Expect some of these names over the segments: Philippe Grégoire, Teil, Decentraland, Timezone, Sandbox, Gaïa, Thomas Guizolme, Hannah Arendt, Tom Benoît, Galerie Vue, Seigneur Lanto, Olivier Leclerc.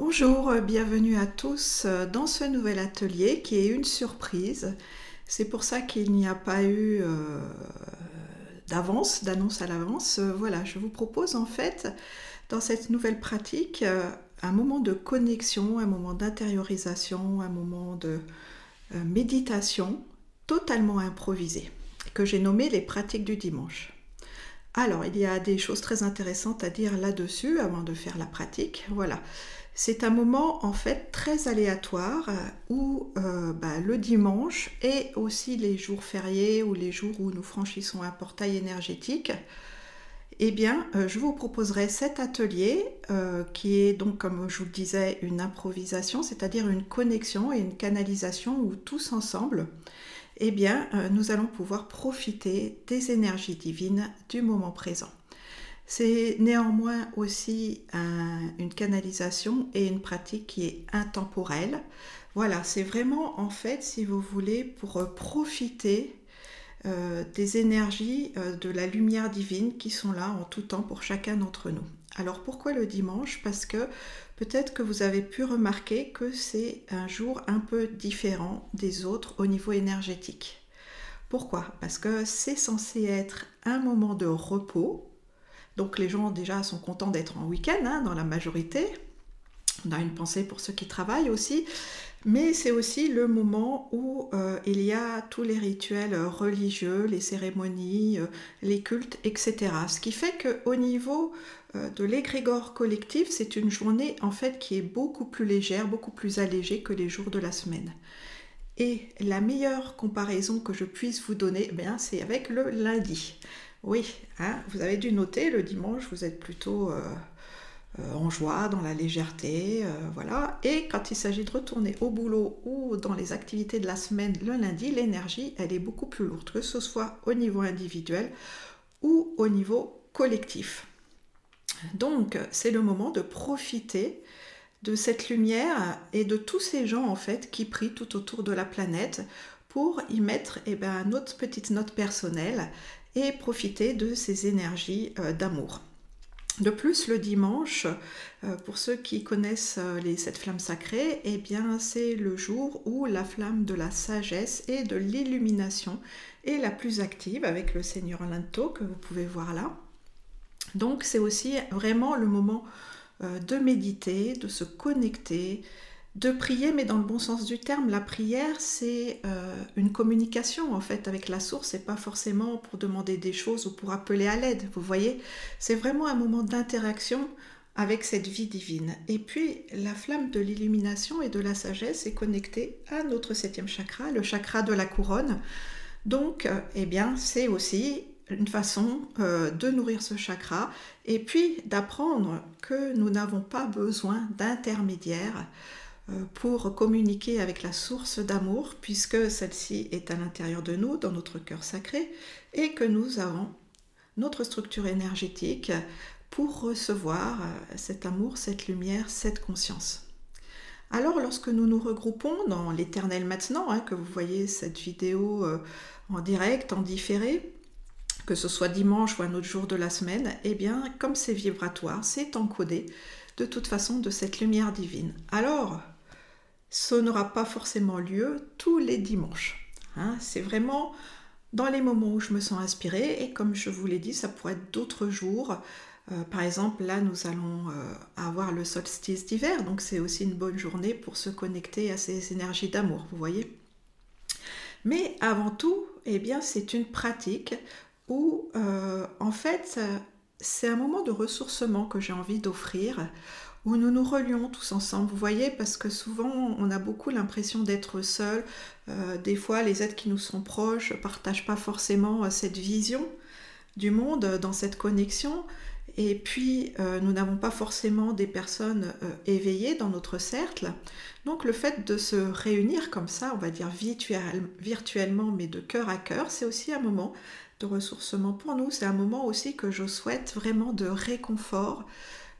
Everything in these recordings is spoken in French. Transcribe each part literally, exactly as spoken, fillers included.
Bonjour, bienvenue à tous dans ce nouvel atelier qui est une surprise. C'est pour ça qu'il n'y a pas eu euh, d'avance, d'annonce à l'avance. Voilà, je vous propose en fait dans cette nouvelle pratique un moment de connexion, un moment d'intériorisation, un moment de euh, méditation totalement improvisé que j'ai nommé les pratiques du dimanche. Alors, il y a des choses très intéressantes à dire là-dessus avant de faire la pratique. Voilà. C'est un moment en fait très aléatoire où euh, bah, le dimanche et aussi les jours fériés ou les jours où nous franchissons un portail énergétique, eh bien, euh, je vous proposerai cet atelier euh, qui est donc, comme je vous le disais, une improvisation, c'est-à-dire une connexion et une canalisation où tous ensemble, eh bien, euh, nous allons pouvoir profiter des énergies divines du moment présent. C'est néanmoins aussi un, une canalisation et une pratique qui est intemporelle. Voilà, c'est vraiment en fait, si vous voulez, pour profiter euh, des énergies euh, de la lumière divine qui sont là en tout temps pour chacun d'entre nous. Alors pourquoi le dimanche? Parce que peut-être que vous avez pu remarquer que c'est un jour un peu différent des autres au niveau énergétique. Pourquoi? Parce que c'est censé être un moment de repos. Donc les gens déjà sont contents d'être en week-end hein, dans la majorité. On a une pensée pour ceux qui travaillent aussi. Mais c'est aussi le moment où euh, il y a tous les rituels religieux, les cérémonies, euh, les cultes, et cetera. Ce qui fait qu'au niveau euh, de l'égrégore collectif, c'est une journée en fait qui est beaucoup plus légère, beaucoup plus allégée que les jours de la semaine. Et la meilleure comparaison que je puisse vous donner, eh bien, c'est avec le lundi. Oui, hein, vous avez dû noter, le dimanche, vous êtes plutôt euh, euh, en joie, dans la légèreté, euh, voilà. Et quand il s'agit de retourner au boulot ou dans les activités de la semaine, le lundi, l'énergie, elle est beaucoup plus lourde, que ce soit au niveau individuel ou au niveau collectif. Donc, c'est le moment de profiter de cette lumière et de tous ces gens, en fait, qui prient tout autour de la planète pour y mettre, eh ben, notre petite note personnelle et profiter de ces énergies d'amour. De plus, le dimanche, pour ceux qui connaissent les sept flammes sacrées, eh bien, c'est le jour où la flamme de la sagesse et de l'illumination est la plus active avec le Seigneur Lanto que vous pouvez voir là. Donc, c'est aussi vraiment le moment de méditer, de se connecter, de prier, mais dans le bon sens du terme. La prière, c'est euh, une communication en fait avec la source, c'est pas forcément pour demander des choses ou pour appeler à l'aide, vous voyez, c'est vraiment un moment d'interaction avec cette vie divine. Et puis la flamme de l'illumination et de la sagesse est connectée à notre septième chakra, le chakra de la couronne. Donc euh, eh bien c'est aussi une façon euh, de nourrir ce chakra et puis d'apprendre que nous n'avons pas besoin d'intermédiaires pour communiquer avec la source d'amour, puisque celle-ci est à l'intérieur de nous, dans notre cœur sacré, et que nous avons notre structure énergétique pour recevoir cet amour, cette lumière, cette conscience. Alors, lorsque nous nous regroupons dans l'éternel maintenant, hein, que vous voyez cette vidéo euh, en direct, en différé, que ce soit dimanche ou un autre jour de la semaine, eh bien, comme c'est vibratoire, c'est encodé de toute façon de cette lumière divine. Alors, ce n'aura pas forcément lieu tous les dimanches. Hein, c'est vraiment dans les moments où je me sens inspirée et comme je vous l'ai dit, ça pourrait être d'autres jours. Euh, par exemple, là, nous allons euh, avoir le solstice d'hiver, donc c'est aussi une bonne journée pour se connecter à ces énergies d'amour, vous voyez. Mais avant tout, eh bien, c'est une pratique où, euh, en fait, c'est un moment de ressourcement que j'ai envie d'offrir, où nous nous relions tous ensemble, vous voyez, parce que souvent on a beaucoup l'impression d'être seul, euh, des fois les êtres qui nous sont proches ne partagent pas forcément cette vision du monde, dans cette connexion, et puis euh, nous n'avons pas forcément des personnes euh, éveillées dans notre cercle, donc le fait de se réunir comme ça, on va dire virtuel, virtuellement, mais de cœur à cœur, c'est aussi un moment de ressourcement pour nous, c'est un moment aussi que je souhaite vraiment de réconfort,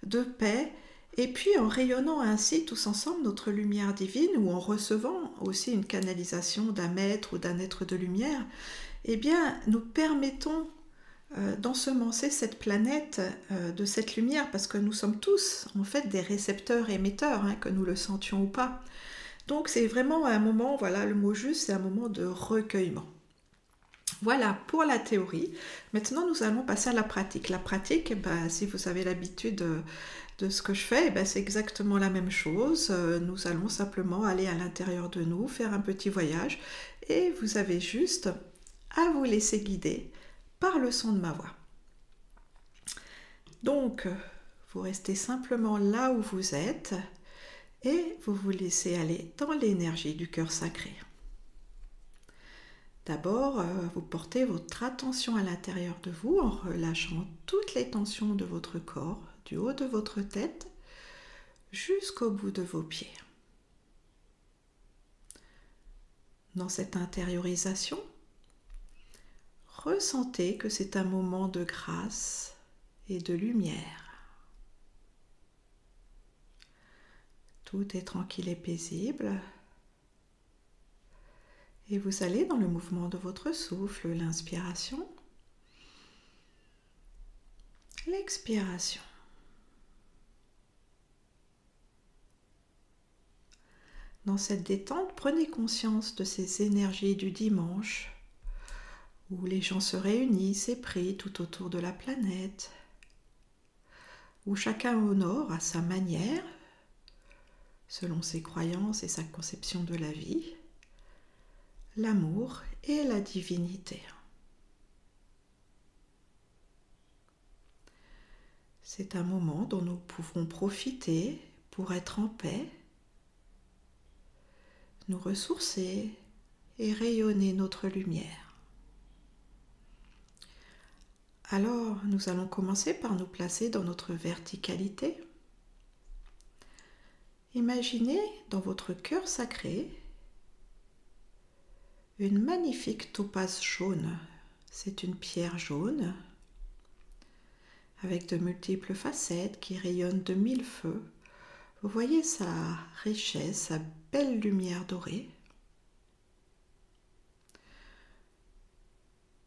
de paix, et puis en rayonnant ainsi tous ensemble notre lumière divine ou en recevant aussi une canalisation d'un maître ou d'un être de lumière, eh bien nous permettons euh, d'ensemencer cette planète euh, de cette lumière, parce que nous sommes tous en fait des récepteurs émetteurs, hein, que nous le sentions ou pas. Donc c'est vraiment un moment, voilà le mot juste, c'est un moment de recueillement. Voilà pour la théorie. Maintenant, nous allons passer à la pratique. La pratique, ben, si vous avez l'habitude de, de ce que je fais, ben, c'est exactement la même chose. Nous allons simplement aller à l'intérieur de nous, faire un petit voyage, et vous avez juste à vous laisser guider par le son de ma voix. Donc, vous restez simplement là où vous êtes et vous vous laissez aller dans l'énergie du cœur sacré. D'abord, vous portez votre attention à l'intérieur de vous en relâchant toutes les tensions de votre corps, du haut de votre tête jusqu'au bout de vos pieds. Dans cette intériorisation, ressentez que c'est un moment de grâce et de lumière. Tout est tranquille et paisible. Et vous allez dans le mouvement de votre souffle, l'inspiration, l'expiration. Dans cette détente, prenez conscience de ces énergies du dimanche, où les gens se réunissent et prient tout autour de la planète, où chacun honore à sa manière, selon ses croyances et sa conception de la vie, l'amour et la divinité. C'est un moment dont nous pouvons profiter pour être en paix, nous ressourcer et rayonner notre lumière. Alors, nous allons commencer par nous placer dans notre verticalité. Imaginez dans votre cœur sacré une magnifique topaze jaune. C'est une pierre jaune avec de multiples facettes qui rayonnent de mille feux. Vous voyez sa richesse, sa belle lumière dorée.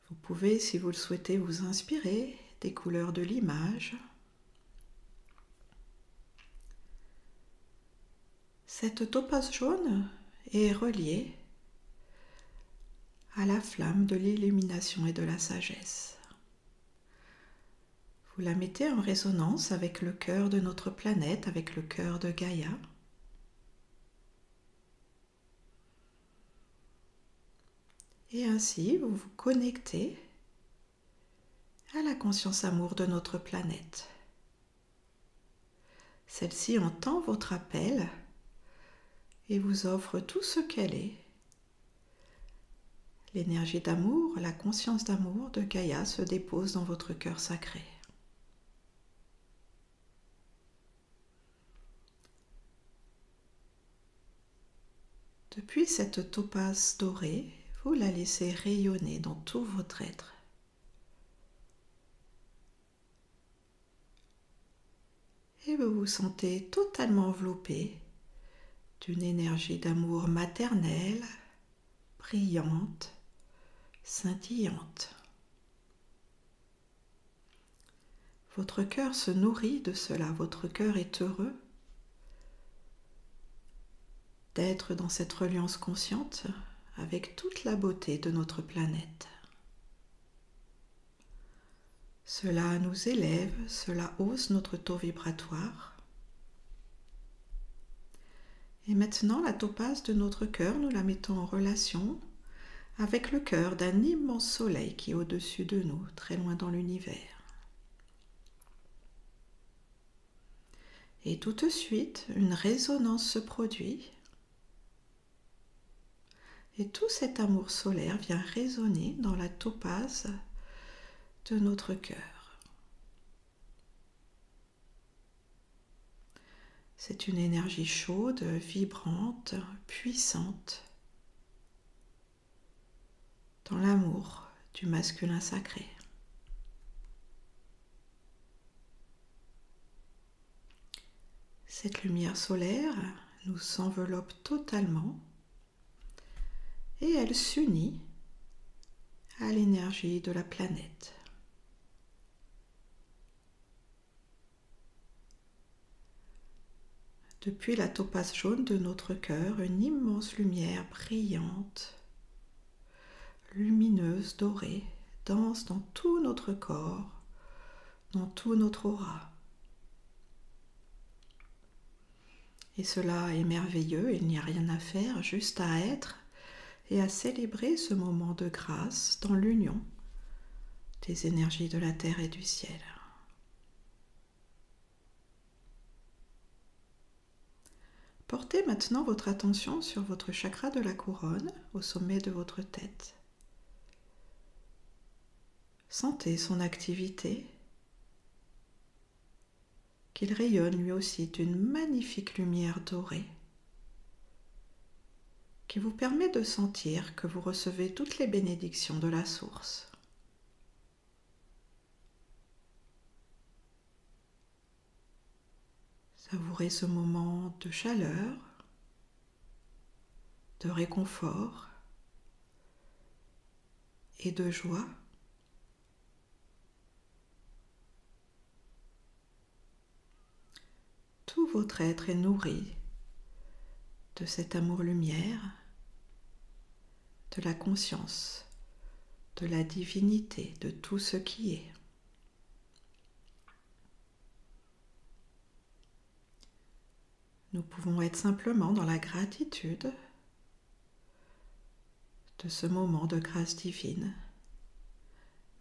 Vous pouvez, si vous le souhaitez, vous inspirer des couleurs de l'image. Cette topaze jaune est reliée à la flamme de l'illumination et de la sagesse. Vous la mettez en résonance avec le cœur de notre planète, avec le cœur de Gaïa. Et ainsi, vous vous connectez à la conscience amour de notre planète. Celle-ci entend votre appel et vous offre tout ce qu'elle est. L'énergie d'amour, la conscience d'amour de Gaïa se dépose dans votre cœur sacré. Depuis cette topaze dorée, vous la laissez rayonner dans tout votre être. Et vous vous sentez totalement enveloppé d'une énergie d'amour maternelle, brillante, scintillante. Votre cœur se nourrit de cela, votre cœur est heureux d'être dans cette reliance consciente avec toute la beauté de notre planète. Cela nous élève, cela hausse notre taux vibratoire. Et maintenant, la topaze de notre cœur, nous la mettons en relation avec le cœur d'un immense soleil qui est au-dessus de nous, très loin dans l'univers. Et tout de suite, une résonance se produit et tout cet amour solaire vient résonner dans la topaze de notre cœur. C'est une énergie chaude, vibrante, puissante, dans l'amour du masculin sacré. Cette lumière solaire nous enveloppe totalement et elle s'unit à l'énergie de la planète. Depuis la topaze jaune de notre cœur, une immense lumière brillante, lumineuse, dorée, danse dans tout notre corps, dans tout notre aura. Et cela est merveilleux, il n'y a rien à faire, juste à être et à célébrer ce moment de grâce dans l'union des énergies de la terre et du ciel. Portez maintenant votre attention sur votre chakra de la couronne, au sommet de votre tête. Sentez son activité, qu'il rayonne lui aussi d'une magnifique lumière dorée, qui vous permet de sentir que vous recevez toutes les bénédictions de la source. Savourez ce moment de chaleur, de réconfort et de joie. Tout votre être est nourri de cet amour-lumière, de la conscience, de la divinité, de tout ce qui est. Nous pouvons être simplement dans la gratitude de ce moment de grâce divine.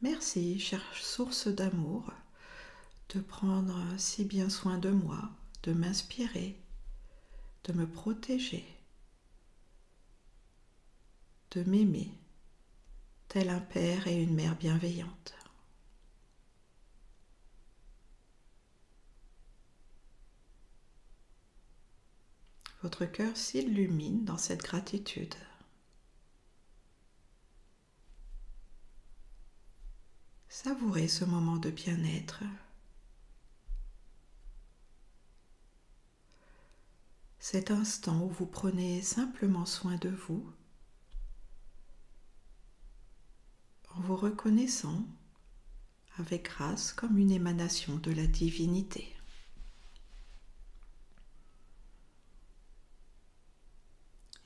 Merci, chère source d'amour, de prendre si bien soin de moi, de m'inspirer, de me protéger, de m'aimer, tel un père et une mère bienveillantes. Votre cœur s'illumine dans cette gratitude. Savourez ce moment de bien-être. Cet instant où vous prenez simplement soin de vous, en vous reconnaissant avec grâce comme une émanation de la divinité.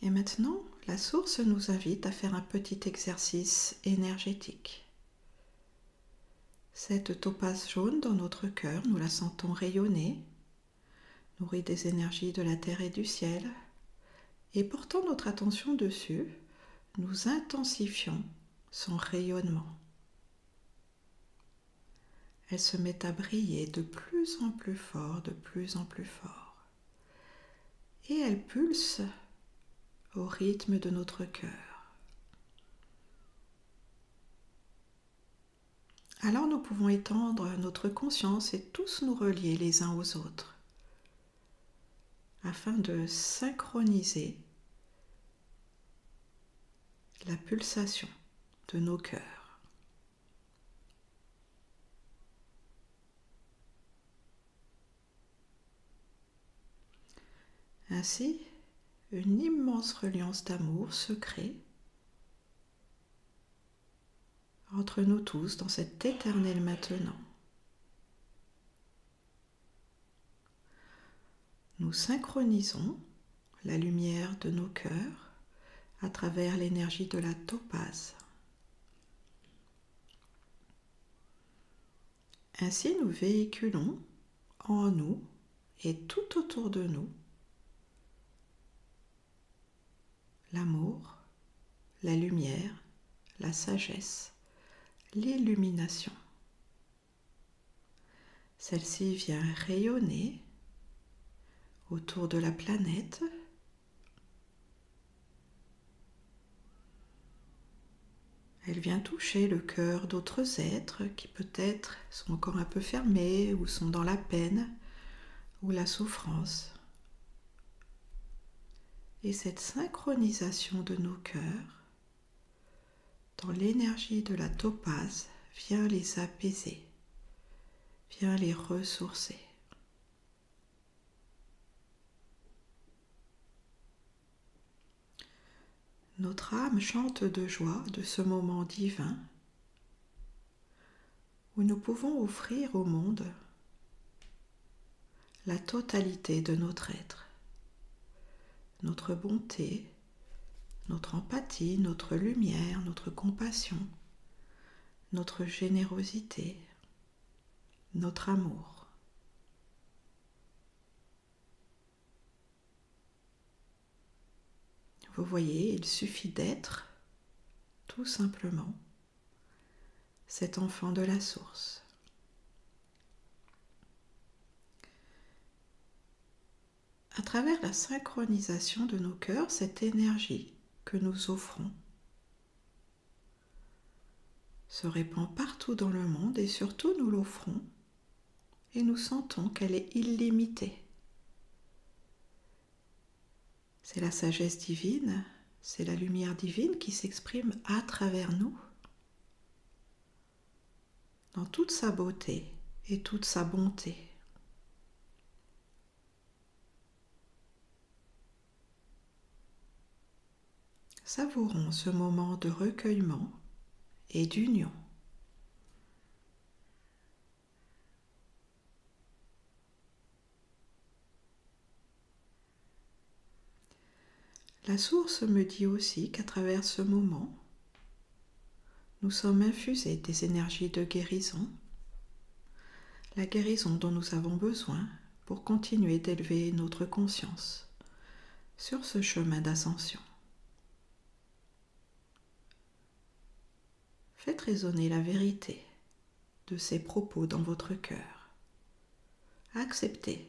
Et maintenant, la source nous invite à faire un petit exercice énergétique. Cette topaze jaune dans notre cœur, nous la sentons rayonner, nourrie des énergies de la terre et du ciel. Et portant notre attention dessus, nous intensifions son rayonnement. Elle se met à briller de plus en plus fort, de plus en plus fort. Et elle pulse au rythme de notre cœur. Alors nous pouvons étendre notre conscience et tous nous relier les uns aux autres afin de synchroniser la pulsation de nos cœurs. Ainsi, une immense reliance d'amour se crée entre nous tous dans cet éternel maintenant. Nous synchronisons la lumière de nos cœurs à travers l'énergie de la topaze. Ainsi, nous véhiculons en nous et tout autour de nous l'amour, la lumière, la sagesse, l'illumination. Celle-ci vient rayonner autour de la planète . Elle vient toucher le cœur d'autres êtres qui peut-être sont encore un peu fermés ou sont dans la peine ou la souffrance. Et cette synchronisation de nos cœurs dans l'énergie de la topaze vient les apaiser, vient les ressourcer. Notre âme chante de joie de ce moment divin où nous pouvons offrir au monde la totalité de notre être. notre bonté, notre empathie, notre lumière, notre compassion, notre générosité, notre amour. Vous voyez, il suffit d'être, tout simplement, cet enfant de la source. À travers la synchronisation de nos cœurs, cette énergie que nous offrons se répand partout dans le monde et surtout nous l'offrons et nous sentons qu'elle est illimitée. C'est la sagesse divine, c'est la lumière divine qui s'exprime à travers nous, dans toute sa beauté et toute sa bonté. Savourons ce moment de recueillement et d'union. La source me dit aussi qu'à travers ce moment, nous sommes infusés des énergies de guérison, la guérison dont nous avons besoin pour continuer d'élever notre conscience sur ce chemin d'ascension. Faites résonner la vérité de ces propos dans votre cœur. Acceptez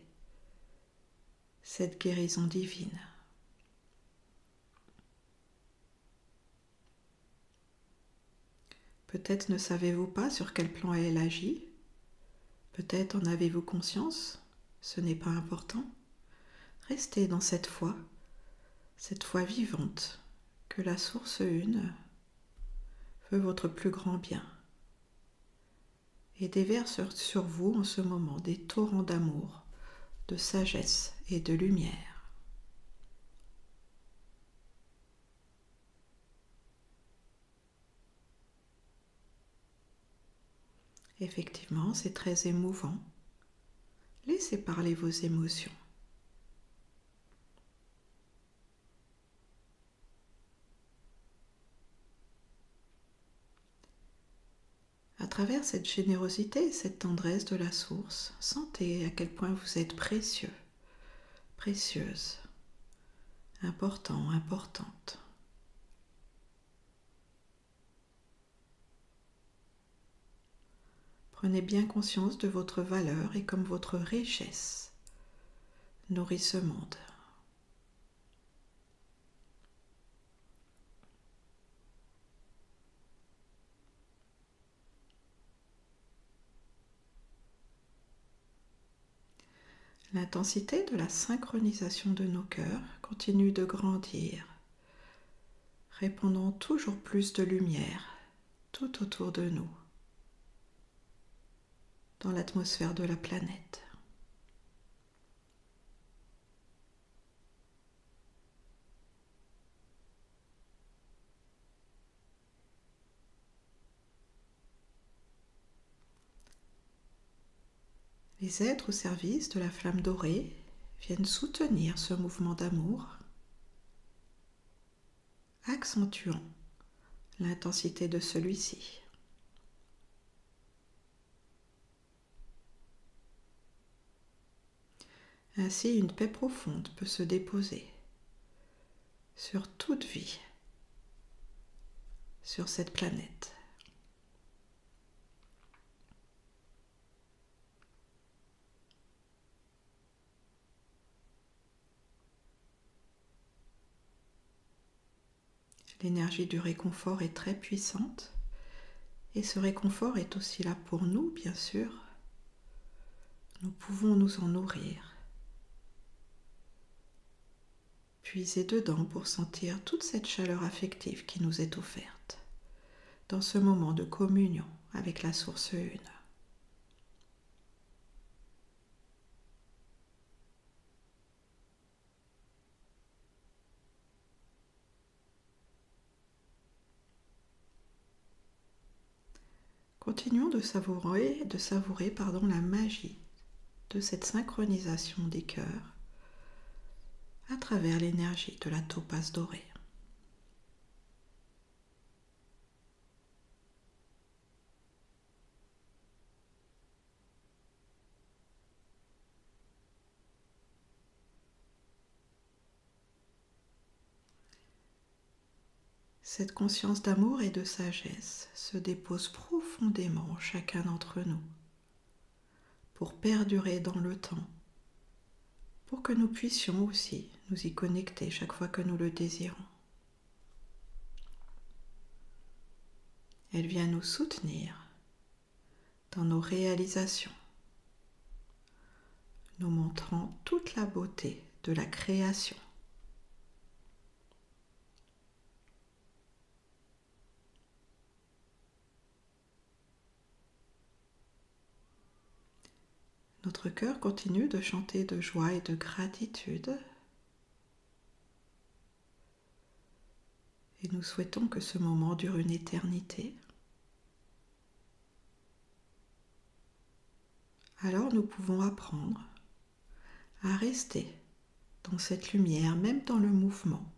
cette guérison divine. Peut-être ne savez-vous pas sur quel plan elle agit. Peut-être en avez-vous conscience. Ce n'est pas important. Restez dans cette foi, cette foi vivante que la source une veut votre plus grand bien et déverse sur vous en ce moment des torrents d'amour, de sagesse et de lumière. Effectivement, c'est très émouvant. Laissez parler vos émotions. À travers cette générosité et cette tendresse de la source, sentez à quel point vous êtes précieux, précieuse, important, importante. Prenez bien conscience de votre valeur et comme votre richesse nourrit ce monde. L'intensité de la synchronisation de nos cœurs continue de grandir, répandant toujours plus de lumière tout autour de nous, dans l'atmosphère de la planète. Les êtres au service de la flamme dorée viennent soutenir ce mouvement d'amour, accentuant l'intensité de celui-ci. Ainsi, une paix profonde peut se déposer sur toute vie, sur cette planète. L'énergie du réconfort est très puissante et ce réconfort est aussi là pour nous, bien sûr. Nous pouvons nous en nourrir, puiser dedans pour sentir toute cette chaleur affective qui nous est offerte dans ce moment de communion avec la source une. Continuons de savourer, de savourer pardon, la magie de cette synchronisation des cœurs à travers l'énergie de la topaze dorée. Cette conscience d'amour et de sagesse se dépose profondément en chacun d'entre nous pour perdurer dans le temps, pour que nous puissions aussi nous y connecter chaque fois que nous le désirons. Elle vient nous soutenir dans nos réalisations, nous montrant toute la beauté de la création. Notre cœur continue de chanter de joie et de gratitude. Et nous souhaitons que ce moment dure une éternité. Alors nous pouvons apprendre à rester dans cette lumière, même dans le mouvement,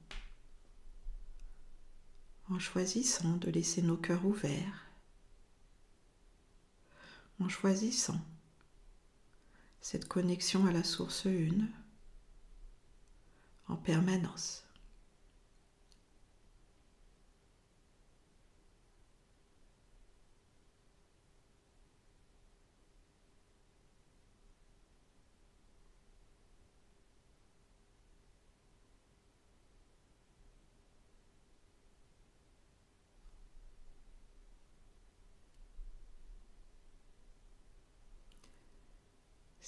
en choisissant de laisser nos cœurs ouverts, en choisissant cette connexion à la source une en permanence.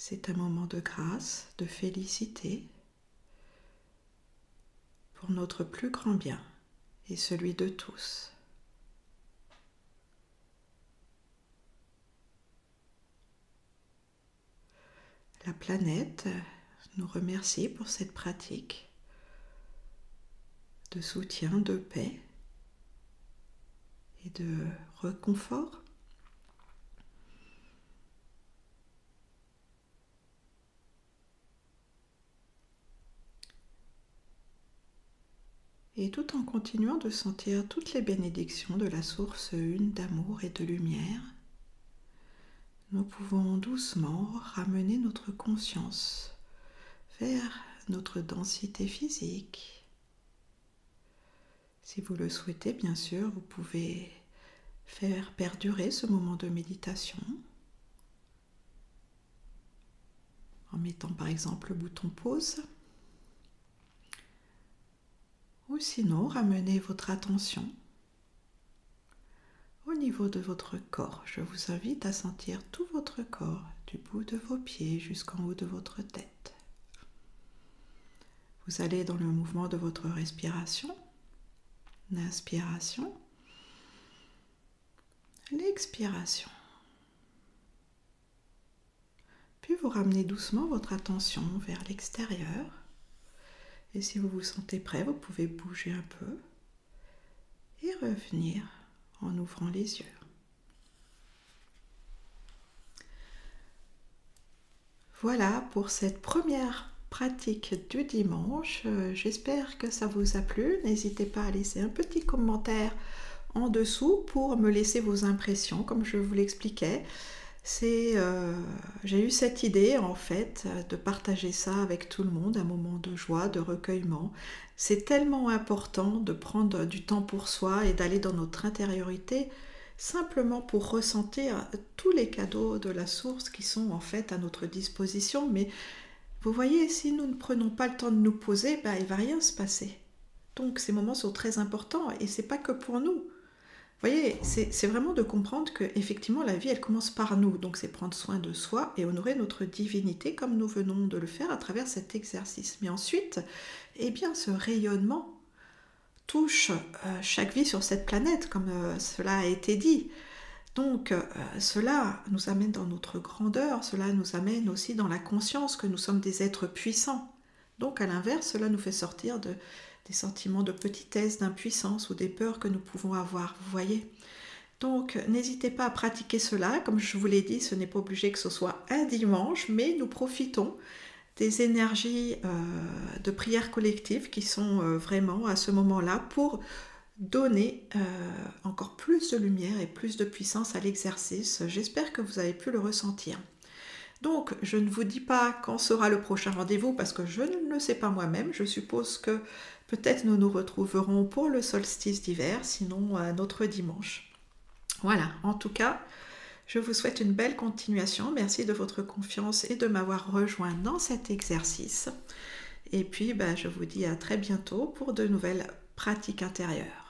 C'est un moment de grâce, de félicité, pour notre plus grand bien et celui de tous. La planète nous remercie pour cette pratique de soutien, de paix et de réconfort. Et tout en continuant de sentir toutes les bénédictions de la source une d'amour et de lumière, nous pouvons doucement ramener notre conscience vers notre densité physique. Si vous le souhaitez, bien sûr, vous pouvez faire perdurer ce moment de méditation en mettant par exemple le bouton pause. Ou sinon, ramenez votre attention au niveau de votre corps. Je vous invite à sentir tout votre corps, du bout de vos pieds jusqu'en haut de votre tête. Vous allez dans le mouvement de votre respiration, l'inspiration, l'expiration. Puis vous ramenez doucement votre attention vers l'extérieur. Et si vous vous sentez prêt, vous pouvez bouger un peu et revenir en ouvrant les yeux. Voilà pour cette première pratique du dimanche. J'espère que ça vous a plu. N'hésitez pas à laisser un petit commentaire en dessous pour me laisser vos impressions, comme je vous l'expliquais. C'est, euh, j'ai eu cette idée en fait de partager ça avec tout le monde, un moment de joie, de recueillement. C'est tellement important de prendre du temps pour soi et d'aller dans notre intériorité simplement pour ressentir tous les cadeaux de la source qui sont en fait à notre disposition. Mais vous voyez, si nous ne prenons pas le temps de nous poser, ben, il ne va rien se passer. Donc ces moments sont très importants et ce n'est pas que pour nous. Vous voyez, c'est vraiment de comprendre que effectivement la vie, elle commence par nous. Donc c'est prendre soin de soi et honorer notre divinité comme nous venons de le faire à travers cet exercice. Mais ensuite, eh bien, ce rayonnement touche euh, chaque vie sur cette planète, comme euh, cela a été dit. Donc euh, cela nous amène dans notre grandeur, cela nous amène aussi dans la conscience que nous sommes des êtres puissants. Donc à l'inverse, cela nous fait sortir de... des sentiments de petitesse, d'impuissance ou des peurs que nous pouvons avoir, vous voyez. Donc n'hésitez pas à pratiquer cela, comme je vous l'ai dit, ce n'est pas obligé que ce soit un dimanche, mais nous profitons des énergies euh, de prière collective qui sont euh, vraiment à ce moment-là pour donner euh, encore plus de lumière et plus de puissance à l'exercice. J'espère que vous avez pu le ressentir. Donc, je ne vous dis pas quand sera le prochain rendez-vous parce que je ne le sais pas moi-même. Je suppose que peut-être nous nous retrouverons pour le solstice d'hiver, sinon un autre dimanche. Voilà, en tout cas, je vous souhaite une belle continuation. Merci de votre confiance et de m'avoir rejoint dans cet exercice. Et puis, ben, je vous dis à très bientôt pour de nouvelles pratiques intérieures.